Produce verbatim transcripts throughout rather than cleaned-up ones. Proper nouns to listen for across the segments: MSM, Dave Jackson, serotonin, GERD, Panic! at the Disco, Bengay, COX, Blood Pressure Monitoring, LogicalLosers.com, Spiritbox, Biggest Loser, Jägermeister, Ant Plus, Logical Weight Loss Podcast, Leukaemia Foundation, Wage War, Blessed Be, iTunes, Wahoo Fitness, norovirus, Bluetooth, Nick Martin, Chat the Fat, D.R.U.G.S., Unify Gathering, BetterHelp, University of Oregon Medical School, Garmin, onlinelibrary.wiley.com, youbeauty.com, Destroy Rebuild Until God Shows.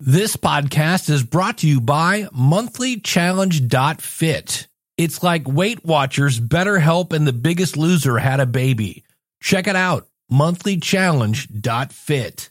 This podcast is brought to you by Monthly Challenge dot fit. It's like Weight Watchers, BetterHelp, and the Biggest Loser had a baby. Check it out, Monthly Challenge dot fit.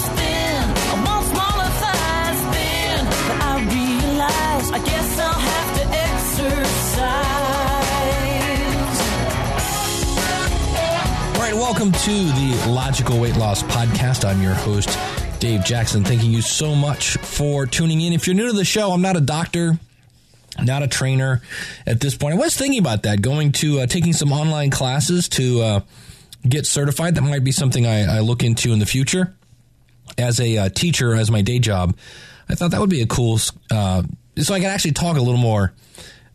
thin. I want smaller thighs, thin. But I realize I guess I'll have to exercise. All right, welcome to the Logical Weight Loss Podcast. I'm your host, Dave Jackson. Thanking you so much for tuning in. If you're new to the show, I'm not a doctor, not a trainer at this point. I was thinking about that, going to uh, taking some online classes to uh, get certified. That might be something I, I look into in the future. As a uh, teacher, as my day job, I thought that would be a cool, uh, so I can actually talk a little more,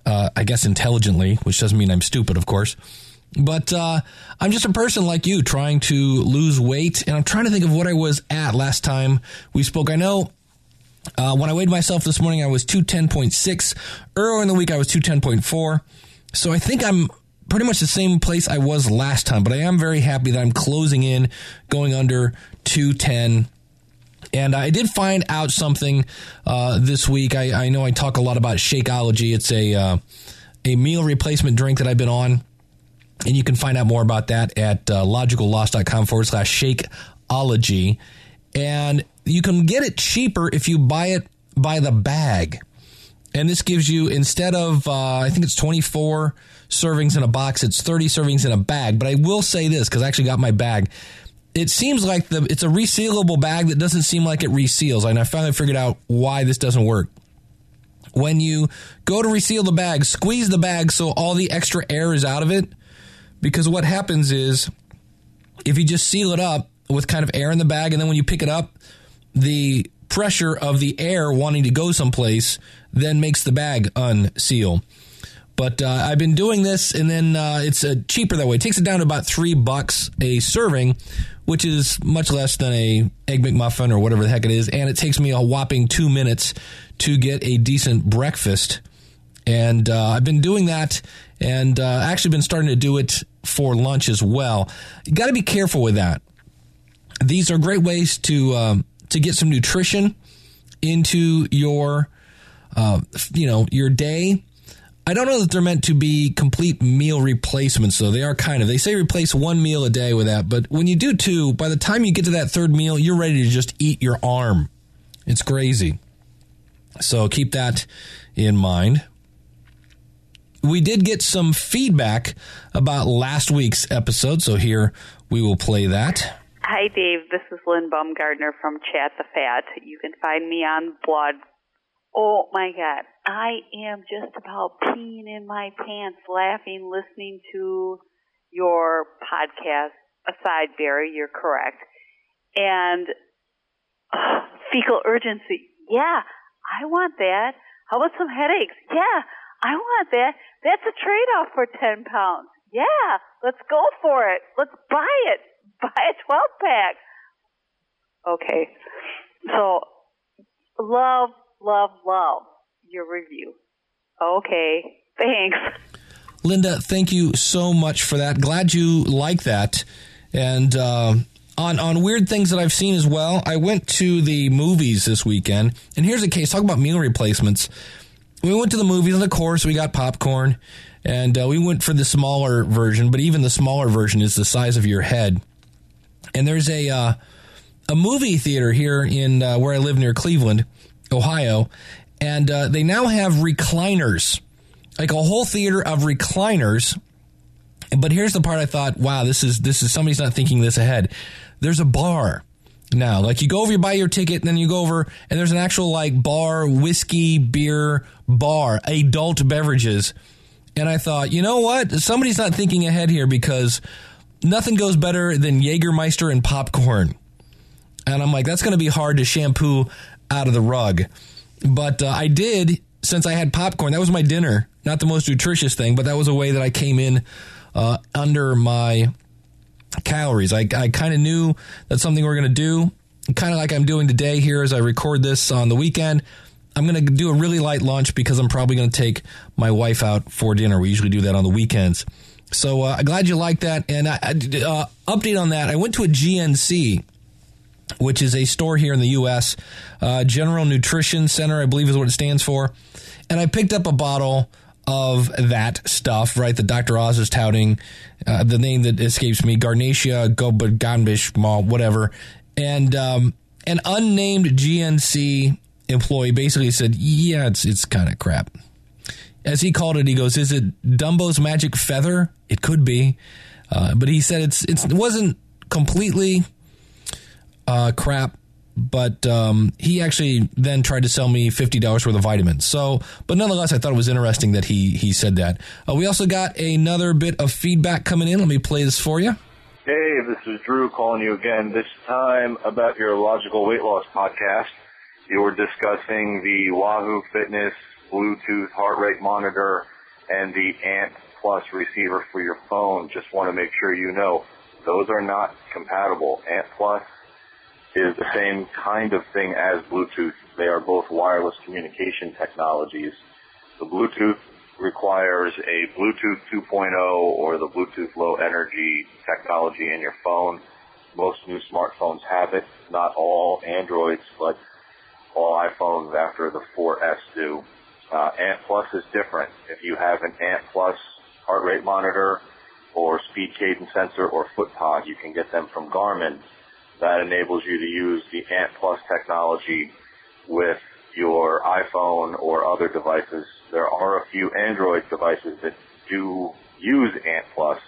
uh, I guess, intelligently, which doesn't mean I'm stupid, of course. But uh, I'm just a person like you trying to lose weight, and I'm trying to think of what I was at last time we spoke. I know uh, when I weighed myself this morning, I was two ten point six. Earlier in the week, I was two ten point four. So I think I'm pretty much the same place I was last time, but I am very happy that I'm closing in, going under two ten. And I did find out something uh, this week. I, I know I talk a lot about Shakeology. It's a, uh, a meal replacement drink that I've been on. And you can find out more about that at uh, LogicalLoss.com forward slash Shakeology. And you can get it cheaper if you buy it by the bag. And this gives you, instead of, uh, I think it's twenty-four servings in a box, it's thirty servings in a bag. But I will say this, because I actually got my bag. It seems like the it's a resealable bag that doesn't seem like it reseals. And I finally figured out why this doesn't work. When you go to reseal the bag, squeeze the bag so all the extra air is out of it. Because what happens is, if you just seal it up with kind of air in the bag, and then when you pick it up, the pressure of the air wanting to go someplace then makes the bag unseal. But uh, I've been doing this, and then uh, it's uh, cheaper that way. It takes it down to about three bucks a serving, which is much less than a Egg McMuffin or whatever the heck it is. And it takes me a whopping two minutes to get a decent breakfast. And uh, I've been doing that, and uh, actually been starting to do it for lunch as well. You got to be careful with that. These are great ways to um, to get some nutrition into your uh, you know your day. I don't know that they're meant to be complete meal replacements, though. They are kind of. They say replace one meal a day with that, but when you do two, by the time you get to that third meal, you're ready to just eat your arm. It's crazy. So keep that in mind. We did get some feedback about last week's episode, so here we will play that. Hi, Dave. This is Lynn Baumgardner from Chat the Fat. You can find me on Blood. Oh, my God. I am just about peeing in my pants, laughing, listening to your podcast. Aside, Barry, you're correct. And uh, fecal urgency. Yeah, I want that. How about some headaches? Yeah, I want that. That's a trade-off for ten pounds. Yeah, let's go for it. Let's buy it. Buy a twelve-pack. Okay. So, love, love, love your review. Okay. Thanks. Linda, thank you so much for that. Glad you like that. And uh, on, on weird things that I've seen as well, I went to the movies this weekend. And here's a case. Talk about meal replacements. we went to the movies, and of course, we got popcorn, and uh, we went for the smaller version, but even the smaller version is the size of your head. And there's a uh, a movie theater here in uh, where I live near Cleveland, Ohio, and uh, they now have recliners, like a whole theater of recliners. But here's the part I thought, wow, this is this is somebody's not thinking this ahead. There's a bar now. Like, you go over, you buy your ticket, and then you go over, and there's an actual, like, bar, whiskey, beer, bar, adult beverages. And I thought, you know what? Somebody's not thinking ahead here, because nothing goes better than Jägermeister and popcorn. And I'm like, that's going to be hard to shampoo out of the rug. But uh, I did, since I had popcorn. That was my dinner. Not the most nutritious thing, but that was a way that I came in Uh, under my calories. I, I kind of knew that's something we're going to do, kind of like I'm doing today here as I record this on the weekend. I'm going to do a really light lunch because I'm probably going to take my wife out for dinner. We usually do that on the weekends. So uh, I'm glad you like that. And I, I, uh, update on that, I went to a G N C, which is a store here in the U S, uh, General Nutrition Center, I believe is what it stands for. And I picked up a bottle of that stuff, right? That Doctor Oz is touting, uh, the name that escapes me, Garnatia, Gobaganbish, Mall, whatever. And um, an unnamed G N C employee basically said, yeah, it's it's kind of crap. As he called it, he goes, is it Dumbo's magic feather? It could be. Uh, but he said it's, it's it wasn't completely uh, crap. But um, he actually then tried to sell me fifty dollars worth of vitamins. So, but nonetheless, I thought it was interesting that he he said that. Uh, we also got another bit of feedback coming in. Let me play this for you. Hey, this is Drew calling you again. This time about your Logical Weight Loss Podcast. You were discussing the Wahoo Fitness Bluetooth heart rate monitor and the Ant Plus receiver for your phone. Just want to make sure you know those are not compatible. Ant Plus is the same kind of thing as Bluetooth. They are both wireless communication technologies. The Bluetooth requires a Bluetooth two point oh or the Bluetooth low energy technology in your phone. Most new smartphones have it. Not all Androids, but all iPhones after the four S do. Uh, Ant Plus is different. If you have an Ant Plus heart rate monitor or speed cadence sensor or foot pod, you can get them from Garmin. That enables you to use the Ant Plus technology with your iPhone or other devices. There are a few Android devices that do use Ant Plus.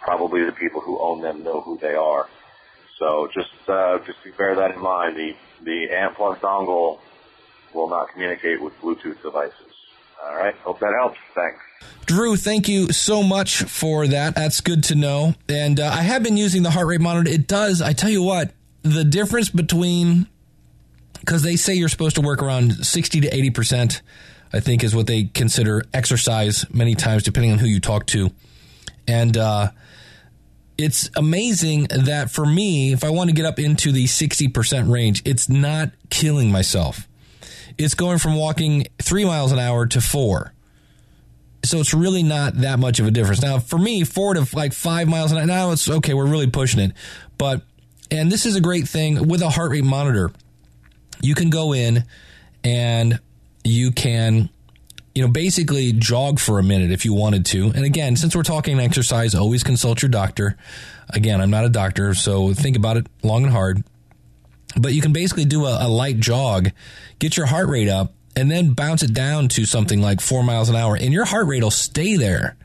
Probably the people who own them know who they are. So just uh, just bear that in mind. The, the Ant Plus dongle will not communicate with Bluetooth devices. All right. Hope that helps. Thanks. Drew, thank you so much for that. That's good to know. And uh, I have been using the heart rate monitor. It does. I tell you what, the difference between, because they say you're supposed to work around sixty to eighty percent, I think is what they consider exercise many times, depending on who you talk to. And uh, it's amazing that for me, if I want to get up into the sixty percent range, it's not killing myself. It's going from walking three miles an hour to four. So it's really not that much of a difference. Now, for me, four to like five miles an hour, now it's okay, we're really pushing it. But, and this is a great thing with a heart rate monitor, you can go in and you can, you know, basically jog for a minute if you wanted to. And again, since we're talking exercise, always consult your doctor. Again, I'm not a doctor, so think about it long and hard. But you can basically do a, a light jog, get your heart rate up, and then bounce it down to something like four miles an hour, and your heart rate will stay there.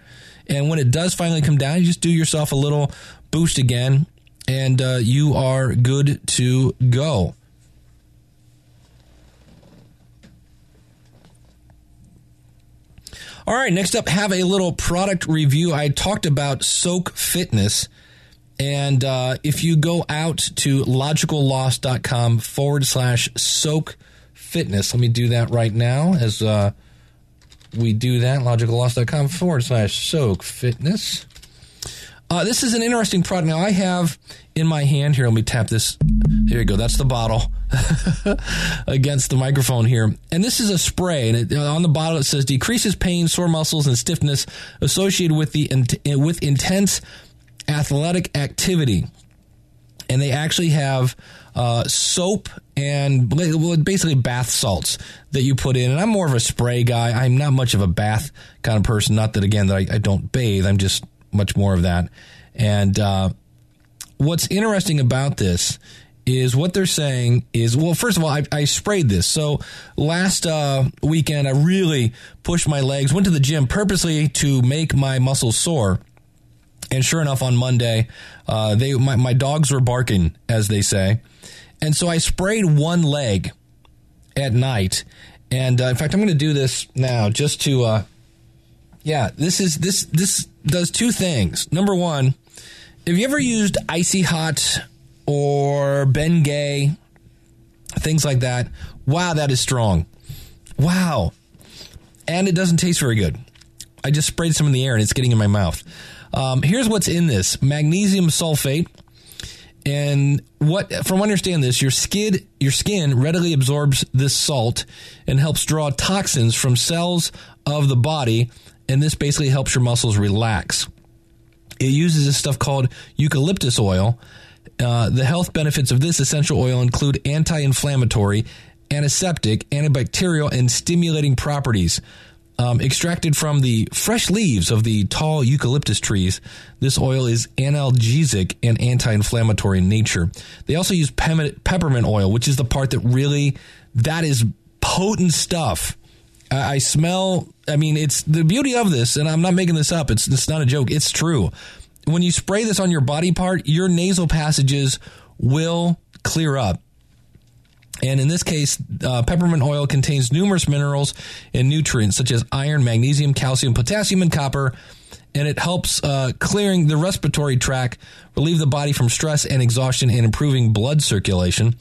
And when it does finally come down, you just do yourself a little boost again, and uh, you are good to go. All right, next up, have a little product review. I talked about Soak Fitness. And uh, if you go out to LogicalLoss.com forward slash Soak Fitness, let me do that right now as uh, we do that, LogicalLoss.com forward slash Soak Fitness. Uh, this is an interesting product. Now, I have in my hand here, let me tap this. There you go. That's the bottle against the microphone here. And this is a spray. And it, on the bottle, it says decreases pain, sore muscles, and stiffness associated with the with intense athletic activity. And they actually have uh, soap and basically bath salts that you put in. And I'm more of a spray guy. I'm not much of a bath kind of person. Not that, again, that I, I don't bathe. I'm just much more of that. And uh, what's interesting about this is what they're saying is, well, first of all, I, I sprayed this. So last uh, weekend, I really pushed my legs, went to the gym purposely to make my muscles sore. And sure enough, on Monday, uh, they my, my dogs were barking, as they say. And so I sprayed one leg at night. And uh, in fact, I'm going to do this now just to, uh, yeah, this is this this does two things. Number one, have you ever used Icy Hot or Bengay, things like that? Wow, that is strong. Wow. And it doesn't taste very good. I just sprayed some in the air and it's getting in my mouth. Um, here's what's in this: magnesium sulfate. And what, from what I understand this, your skin, your skin readily absorbs this salt and helps draw toxins from cells of the body. And this basically helps your muscles relax. It uses this stuff called eucalyptus oil. Uh, the health benefits of this essential oil include anti-inflammatory, antiseptic, antibacterial, and stimulating properties. Um, extracted from the fresh leaves of the tall eucalyptus trees, this oil is analgesic and anti-inflammatory in nature. They also use pep- peppermint oil, which is the part that really, that is potent stuff. I, I smell, I mean, it's the beauty of this, and I'm not making this up. It's, it's not a joke. It's true. When you spray this on your body part, your nasal passages will clear up. And in this case, uh, peppermint oil contains numerous minerals and nutrients such as iron, magnesium, calcium, potassium, and copper. And it helps uh, clearing the respiratory tract, relieve the body from stress and exhaustion, and improving blood circulation.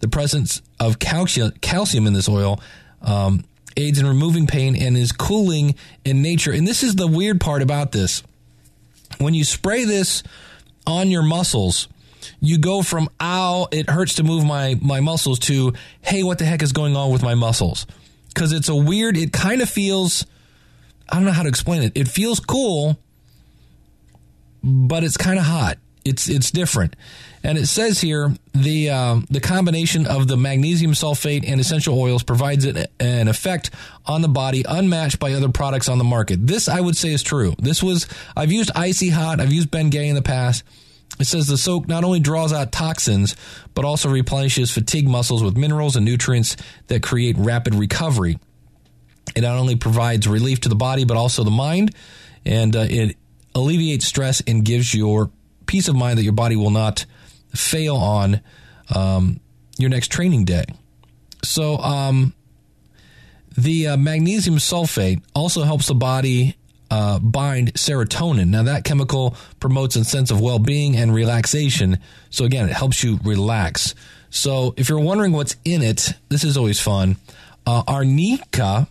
The presence of calcium, calcium in this oil um, aids in removing pain and is cooling in nature. And this is the weird part about this. When you spray this on your muscles, you go from, ow, it hurts to move my, my muscles to, hey, what the heck is going on with my muscles? Because it's a weird, it kind of feels, I don't know how to explain it. It feels cool, but it's kind of hot. It's it's different. And it says here, the uh, the combination of the magnesium sulfate and essential oils provides it an effect on the body unmatched by other products on the market. This, I would say, is true. This was, I've used Icy Hot, I've used Bengay in the past. It says the soak not only draws out toxins, but also replenishes fatigue muscles with minerals and nutrients that create rapid recovery. It not only provides relief to the body, but also the mind, and uh, it alleviates stress and gives your peace of mind that your body will not fail on um, your next training day. So um, the uh, magnesium sulfate also helps the body Uh, bind serotonin. Now, that chemical promotes a sense of well-being and relaxation. So again, it helps you relax. So if you're wondering what's in it, this is always fun. Uh, Arnica,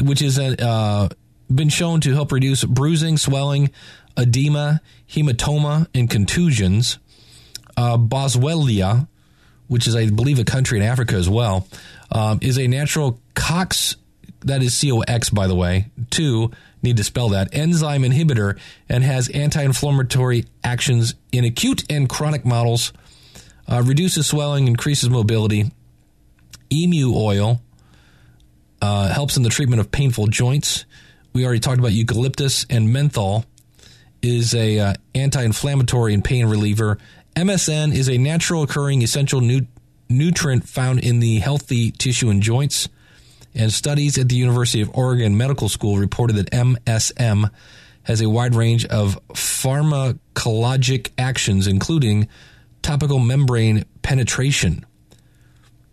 which has uh, been shown to help reduce bruising, swelling, edema, hematoma, and contusions. Uh, Boswellia, which is, I believe, a country in Africa as well, um, is a natural cox. That is C O X, by the way. Two, need to spell that, enzyme inhibitor, and has anti-inflammatory actions in acute and chronic models, uh, reduces swelling, increases mobility. Emu oil uh, helps in the treatment of painful joints. We already talked about eucalyptus, and menthol is a uh, anti-inflammatory and pain reliever. M S M is a natural occurring essential nu- nutrient found in the healthy tissue and joints. And studies at the University of Oregon Medical School reported that M S M has a wide range of pharmacologic actions, including topical membrane penetration.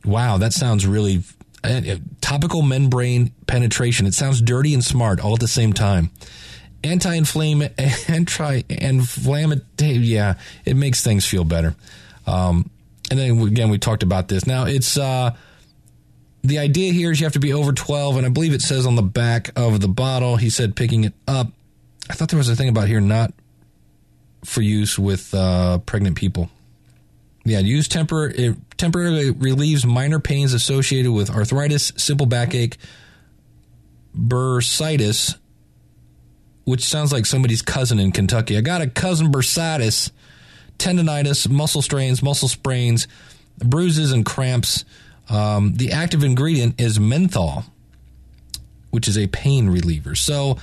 Wow, that sounds really... Uh, topical membrane penetration. It sounds dirty and smart all at the same time. Anti-inflame... Anti-inflammatory... Yeah, it makes things feel better. Um, and then, again, we talked about this. Now, it's... Uh, The idea here is you have to be over twelve, and I believe it says on the back of the bottle, he said picking it up. I thought there was a thing about here not for use with uh, pregnant people. Yeah, use tempor- it temporarily relieves minor pains associated with arthritis, simple backache, bursitis, which sounds like somebody's cousin in Kentucky. I got a cousin bursitis. tendonitis, muscle strains, muscle sprains, bruises, and cramps. Um, the active ingredient is menthol, which is a pain reliever. So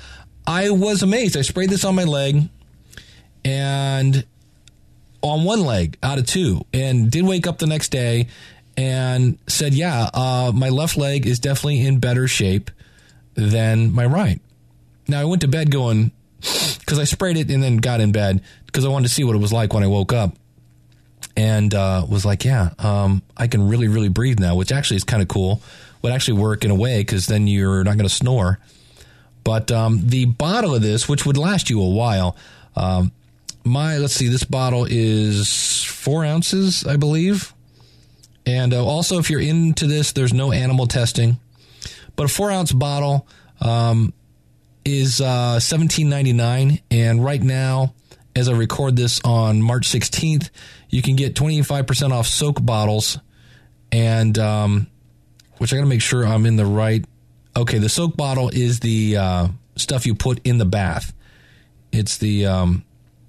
I was amazed. I sprayed this on my leg and on one leg out of two, and did wake up the next day and said, yeah, uh, my left leg is definitely in better shape than my right. Now, I went to bed going, because I sprayed it and then got in bed because I wanted to see what it was like when I woke up, and uh, was like, yeah, um, I can really, really breathe now, which actually is kind of cool. Would actually work in a way because then you're not going to snore. But um, the bottle of this, which would last you a while, um, my, let's see, this bottle is four ounces, I believe. And uh, also, if you're into this, there's no animal testing. But a four-ounce bottle um, is uh, seventeen ninety-nine, and right now, as I record this on March sixteenth, you can get twenty-five percent off Soak bottles, and um, which I got to make sure I'm in the right. Okay, the Soak bottle is the uh, stuff you put in the bath. It's the um,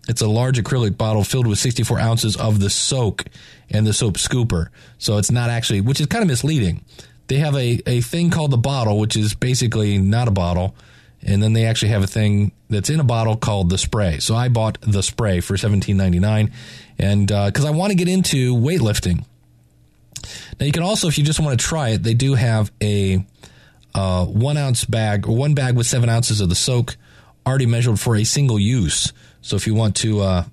it's a large acrylic bottle filled with sixty-four ounces of the Soak and the soap scooper. So it's not actually, which is kind of misleading. They have a, a thing called the bottle, which is basically not a bottle. And then they actually have a thing that's in a bottle called the spray. So I bought the spray for seventeen ninety-nine, and uh, because I want to get into weightlifting. Now, you can also, if you just want to try it, they do have a uh, one ounce bag or one bag with seven ounces of the Soak already measured for a single use. So if you want to, uh,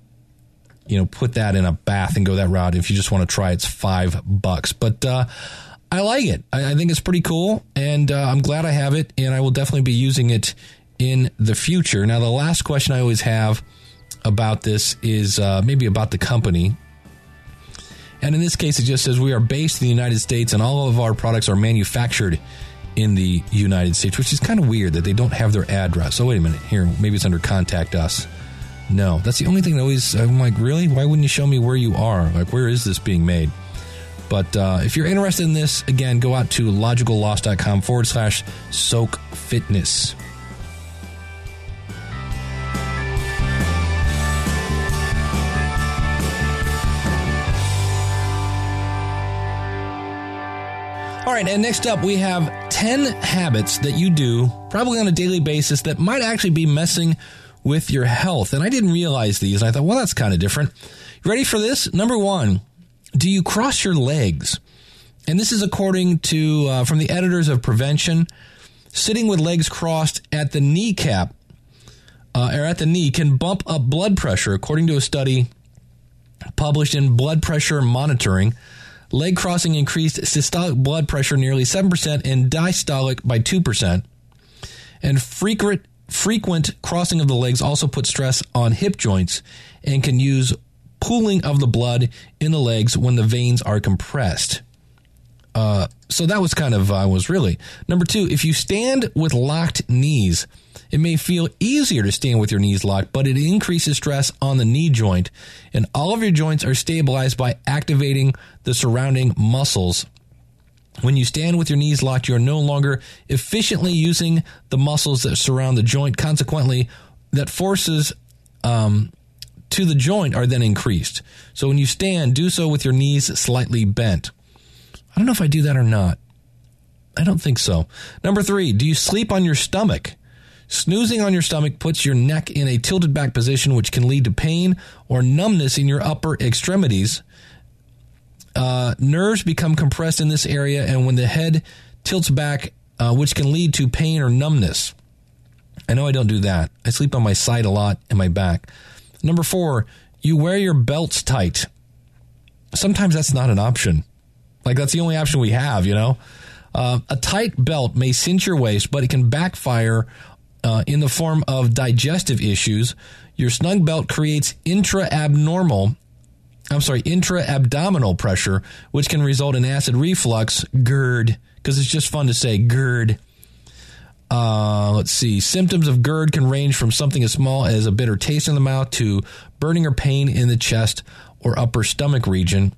you know, put that in a bath and go that route, if you just want to try, it's five bucks. But uh I like it. I, I think it's pretty cool, and uh, I'm glad I have it, and I will definitely be using it in the future. Now, the last question I always have about this is uh, maybe about the company. And in this case, it just says we are based in the United States, and all of our products are manufactured in the United States, which is kind of weird that they don't have their address. Oh, wait a minute. Here, maybe it's under Contact Us. No, that's the only thing that always, I'm like, really? Why wouldn't you show me where you are? Like, where is this being made? But uh, if you're interested in this, again, go out to LogicalLoss.com forward slash Soak Fitness. All right, and next up we have ten habits that you do probably on a daily basis that might actually be messing with your health. And I didn't realize these, and I thought, well, that's kind of different. You ready for this? Number one. Do you cross your legs? And this is according to, uh, from the editors of Prevention, sitting with legs crossed at the kneecap, uh, or at the knee, can bump up blood pressure. According to a study published in Blood Pressure Monitoring, leg crossing increased systolic blood pressure nearly seven percent and diastolic by two percent. And frequent, frequent crossing of the legs also puts stress on hip joints and can use pooling of the blood in the legs when the veins are compressed. Uh, so that was kind of, I uh, was really. Number two, if you stand with locked knees, it may feel easier to stand with your knees locked, but it increases stress on the knee joint, and all of your joints are stabilized by activating the surrounding muscles. When you stand with your knees locked, you're no longer efficiently using the muscles that surround the joint. Consequently, that forces, um, to the joint are then increased. So when you stand, do so with your knees slightly bent. I don't know if I do that or not. I don't think so. Number three, do you sleep on your stomach? Snoozing on your stomach puts your neck in a tilted back position, which can lead to pain or numbness in your upper extremities. Uh, nerves become compressed in this area, and when the head tilts back, uh, which can lead to pain or numbness. I know I don't do that. I sleep on my side a lot and my back. Number four, you wear your belts tight. Sometimes that's not an option. Like, that's the only option we have, you know. Uh, a tight belt may cinch your waist, but it can backfire uh, in the form of digestive issues. Your snug belt creates intra-abnormal, I'm sorry, intra-abdominal pressure, which can result in acid reflux, GERD, because it's just fun to say GERD. Uh, let's see. Symptoms of GERD can range from something as small as a bitter taste in the mouth to burning or pain in the chest or upper stomach region.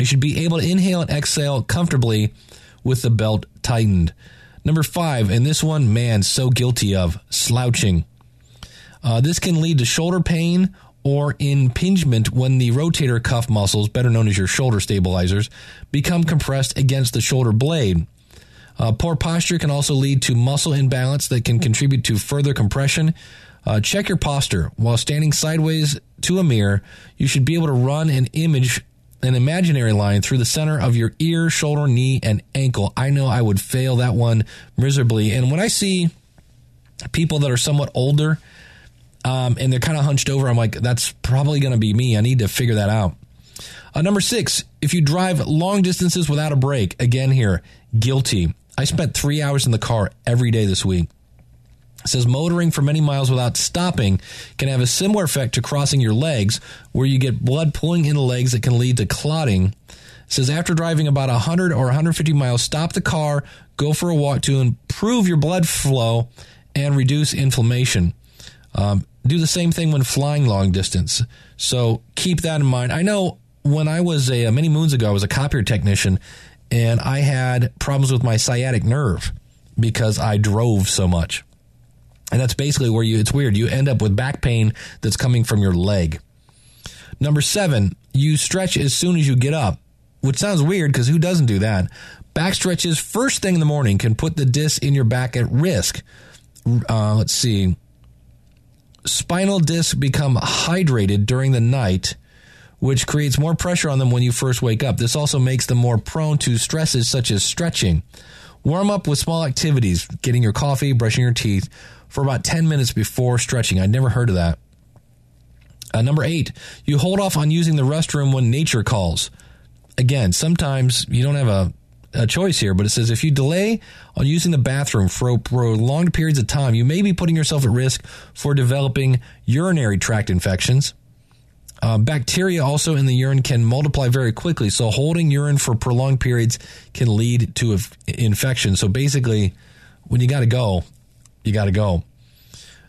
You should be able to inhale and exhale comfortably with the belt tightened. Number five, and this one, man, so guilty of, slouching. Uh, this can lead to shoulder pain or impingement when the rotator cuff muscles, better known as your shoulder stabilizers, become compressed against the shoulder blade. Uh, poor posture can also lead to muscle imbalance that can contribute to further compression. Uh, check your posture. While standing sideways to a mirror, you should be able to run an image, an imaginary line through the center of your ear, shoulder, knee, and ankle. I know I would fail that one miserably. And when I see people that are somewhat older um, and they're kind of hunched over, I'm like, that's probably going to be me. I need to figure that out. Uh, number six, if you drive long distances without a break, again here, guilty. I spent three hours in the car every day this week. It says motoring for many miles without stopping can have a similar effect to crossing your legs, where you get blood pooling in the legs that can lead to clotting. It says after driving about one hundred or one hundred fifty miles, stop the car, go for a walk to improve your blood flow and reduce inflammation. Um, do the same thing when flying long distance. So keep that in mind. I know when I was a, many moons ago, I was a copier technician, and I had problems with my sciatic nerve because I drove so much. And that's basically where you, it's weird. You end up with back pain that's coming from your leg. Number seven, you stretch as soon as you get up, which sounds weird because who doesn't do that? Back stretches first thing in the morning can put the disc in your back at risk. Uh, let's see. Spinal discs become hydrated during the night, which creates more pressure on them when you first wake up. This also makes them more prone to stresses such as stretching. Warm up with small activities, getting your coffee, brushing your teeth, for about ten minutes before stretching. I'd never heard of that. Uh, number eight, you hold off on using the restroom when nature calls. Again, sometimes you don't have a, a choice here, but it says if you delay on using the bathroom for prolonged periods of time, you may be putting yourself at risk for developing urinary tract infections. Uh, bacteria also in the urine can multiply very quickly, so holding urine for prolonged periods can lead to a, infection. So basically, when you got to go, you got to go.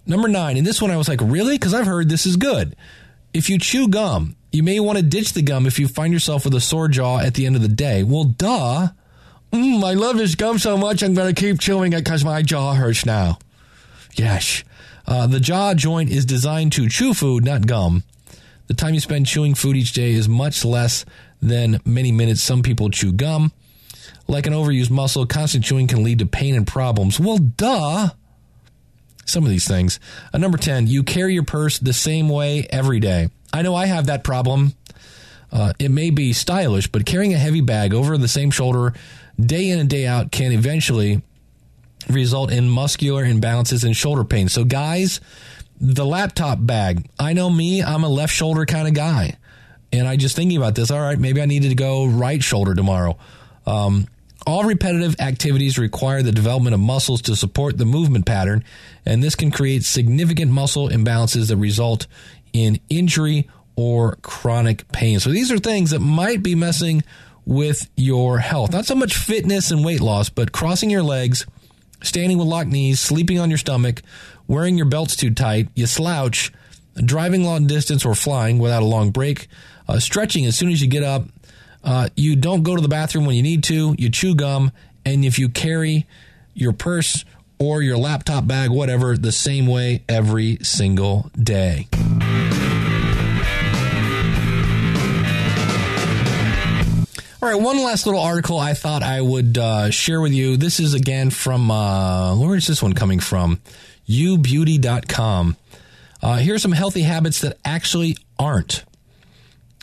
Number nine, and this one I was like, really? Because I've heard this is good. If you chew gum, you may want to ditch the gum if you find yourself with a sore jaw at the end of the day. Well, duh. Mm, I love this gum so much, I'm going to keep chewing it because my jaw hurts now. Yes. Uh, the jaw joint is designed to chew food, not gum. The time you spend chewing food each day is much less than many minutes some people chew gum. Like an overused muscle, constant chewing can lead to pain and problems. Well, duh. Some of these things. Uh, number ten, you carry your purse the same way every day. I know I have that problem. Uh, it may be stylish, but carrying a heavy bag over the same shoulder day in and day out can eventually result in muscular imbalances and shoulder pain. So guys, the laptop bag. I know me, I'm a left shoulder kind of guy. And I just thinking about this, all right, maybe I needed to go right shoulder tomorrow. Um All repetitive activities require the development of muscles to support the movement pattern, and this can create significant muscle imbalances that result in injury or chronic pain. So these are things that might be messing with your health. Not so much fitness and weight loss, but crossing your legs, standing with locked knees, sleeping on your stomach, wearing your belts too tight, you slouch, driving long distance or flying without a long break, uh, stretching as soon as you get up, Uh, you don't go to the bathroom when you need to, you chew gum, and if you carry your purse or your laptop bag, whatever, the same way every single day. All right, one last little article I thought I would uh, share with you. This is, again, from, uh, where is this one coming from? you beauty dot com. Uh, here are some healthy habits that actually aren't.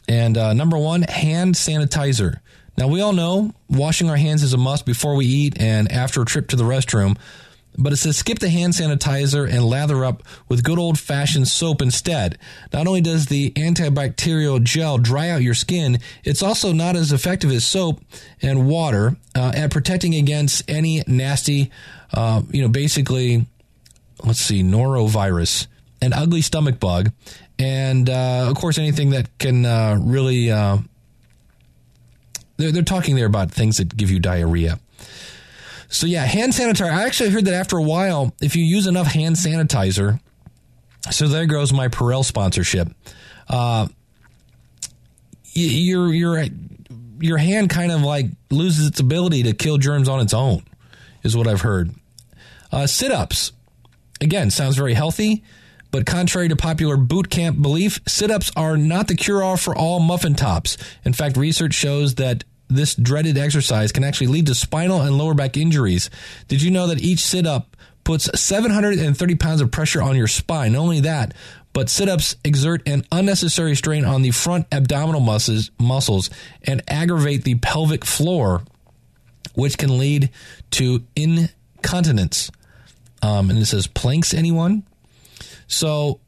And uh, number one, hand sanitizer. Now, we all know washing our hands is a must before we eat and after a trip to the restroom. But it says skip the hand sanitizer and lather up with good old-fashioned soap instead. Not only does the antibacterial gel dry out your skin, it's also not as effective as soap and water uh, at protecting against any nasty, uh, you know, basically, let's see, norovirus, an ugly stomach bug. And, uh, of course, anything that can uh, really, uh, they're, they're talking there about things that give you diarrhea. So, yeah, hand sanitizer. I actually heard that after a while, if you use enough hand sanitizer, so there goes my Perel sponsorship, uh, your, your, your hand kind of like loses its ability to kill germs on its own, is what I've heard. Uh, sit-ups. Again, sounds very healthy. But contrary to popular boot camp belief, sit-ups are not the cure-all for all muffin tops. In fact, research shows that this dreaded exercise can actually lead to spinal and lower back injuries. Did you know that each sit-up puts seven hundred thirty pounds of pressure on your spine? Not only that, but sit-ups exert an unnecessary strain on the front abdominal muscles, muscles and aggravate the pelvic floor, which can lead to incontinence. Um, and it says, planks, anyone? So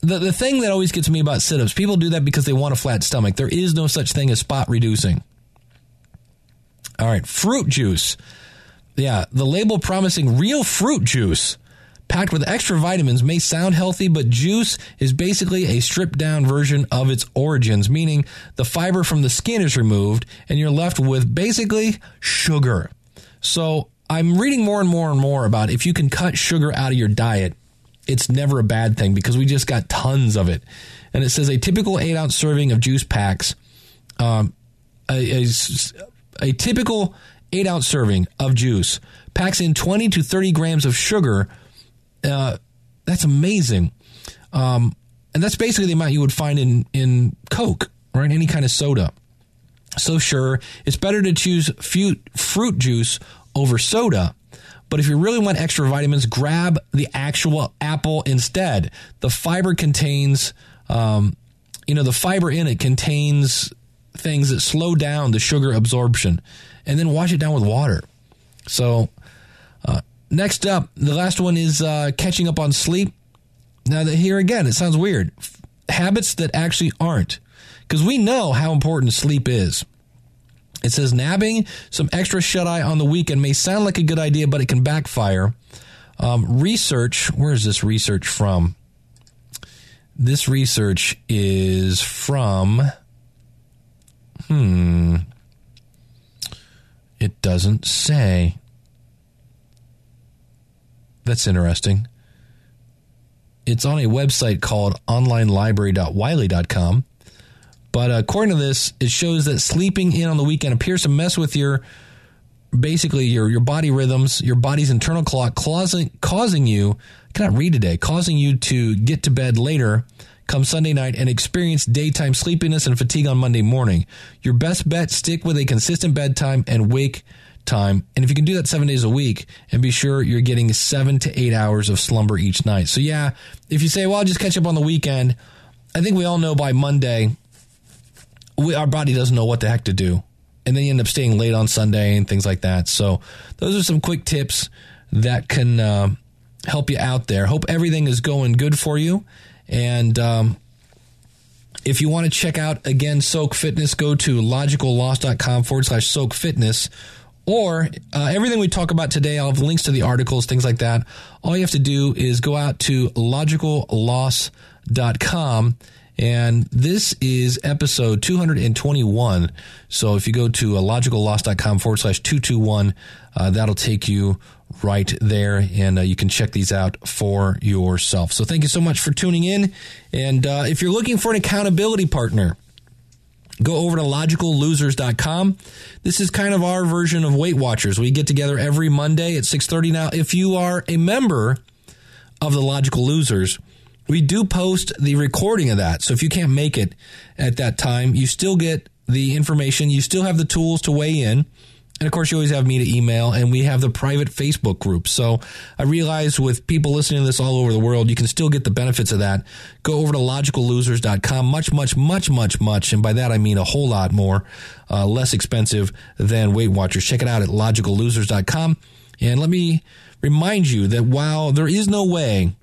the the thing that always gets me about sit-ups, people do that because they want a flat stomach. There is no such thing as spot reducing. All right, fruit juice. Yeah, the label promising real fruit juice packed with extra vitamins may sound healthy, but juice is basically a stripped-down version of its origins, meaning the fiber from the skin is removed and you're left with basically sugar. So I'm reading more and more and more about if you can cut sugar out of your diet, it's never a bad thing because we just got tons of it. And it says a typical eight-ounce serving of juice packs, um, a, a, a typical eight-ounce serving of juice packs in twenty to thirty grams of sugar. Uh, that's amazing. Um, and that's basically the amount you would find in, in Coke or in any kind of soda. So sure, it's better to choose fruit juice over soda. But if you really want extra vitamins, grab the actual apple instead. The fiber contains, um, you know, the fiber in it contains things that slow down the sugar absorption. And then wash it down with water. So uh, next up, the last one is uh, catching up on sleep. Now, that here again, it sounds weird. F- habits that actually aren't. Because we know how important sleep is. It says nabbing some extra shut-eye on the weekend may sound like a good idea, but it can backfire. Um, research, where is this research from? This research is from, hmm, it doesn't say. That's interesting. It's on a website called online library dot wiley dot com. But according to this, it shows that sleeping in on the weekend appears to mess with your, basically your your body rhythms, your body's internal clock, causing causing you, I cannot read today, causing you to get to bed later, come Sunday night, and experience daytime sleepiness and fatigue on Monday morning. Your best bet, stick with a consistent bedtime and wake time. And if you can do that seven days a week, and be sure you're getting seven to eight hours of slumber each night. So yeah, if you say, well, I'll just catch up on the weekend, I think we all know by Monday, We, our body doesn't know what the heck to do. And then you end up staying late on Sunday and things like that. So those are some quick tips that can uh, help you out there. Hope everything is going good for you. And um, if you want to check out, again, Soak Fitness, go to logical loss dot com forward slash Soak Fitness. Or uh, everything we talk about today, I'll have links to the articles, things like that. All you have to do is go out to logical loss dot com. And this is episode two hundred twenty-one. So if you go to logical loss dot com forward slash two twenty-one, uh, that'll take you right there. And uh, you can check these out for yourself. So thank you so much for tuning in. And uh, if you're looking for an accountability partner, go over to logical losers dot com. This is kind of our version of Weight Watchers. We get together every Monday at six thirty. Now, if you are a member of the Logical Losers, we do post the recording of that. So if you can't make it at that time, you still get the information. You still have the tools to weigh in. And of course, you always have me to email, and we have the private Facebook group. So I realize with people listening to this all over the world, you can still get the benefits of that. Go over to logical losers dot com. Much, much, much, much, much. And by that, I mean a whole lot more, uh, less expensive than Weight Watchers. Check it out at logical losers dot com. And let me remind you that while there is no way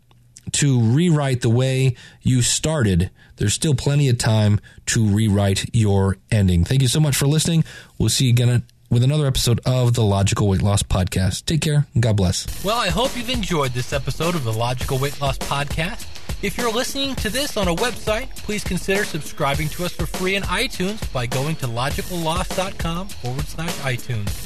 to rewrite the way you started, there's still plenty of time to rewrite your ending. Thank you so much for listening. We'll see you again with another episode of the Logical Weight Loss Podcast. Take care and God bless. Well, I hope you've enjoyed this episode of the Logical Weight Loss Podcast. If you're listening to this on a website, please consider subscribing to us for free in iTunes by going to logical loss dot com forward slash iTunes.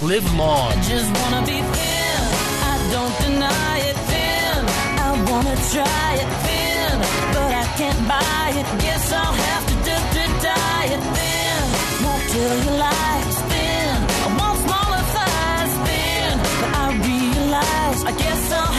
Live long. I just want to be thin. I don't deny it, thin. I want to try it, thin. But I can't buy it. Guess I'll have to do the diet, thin. What do you like, thin? I want smaller thighs, thin. But I realize I guess I'll have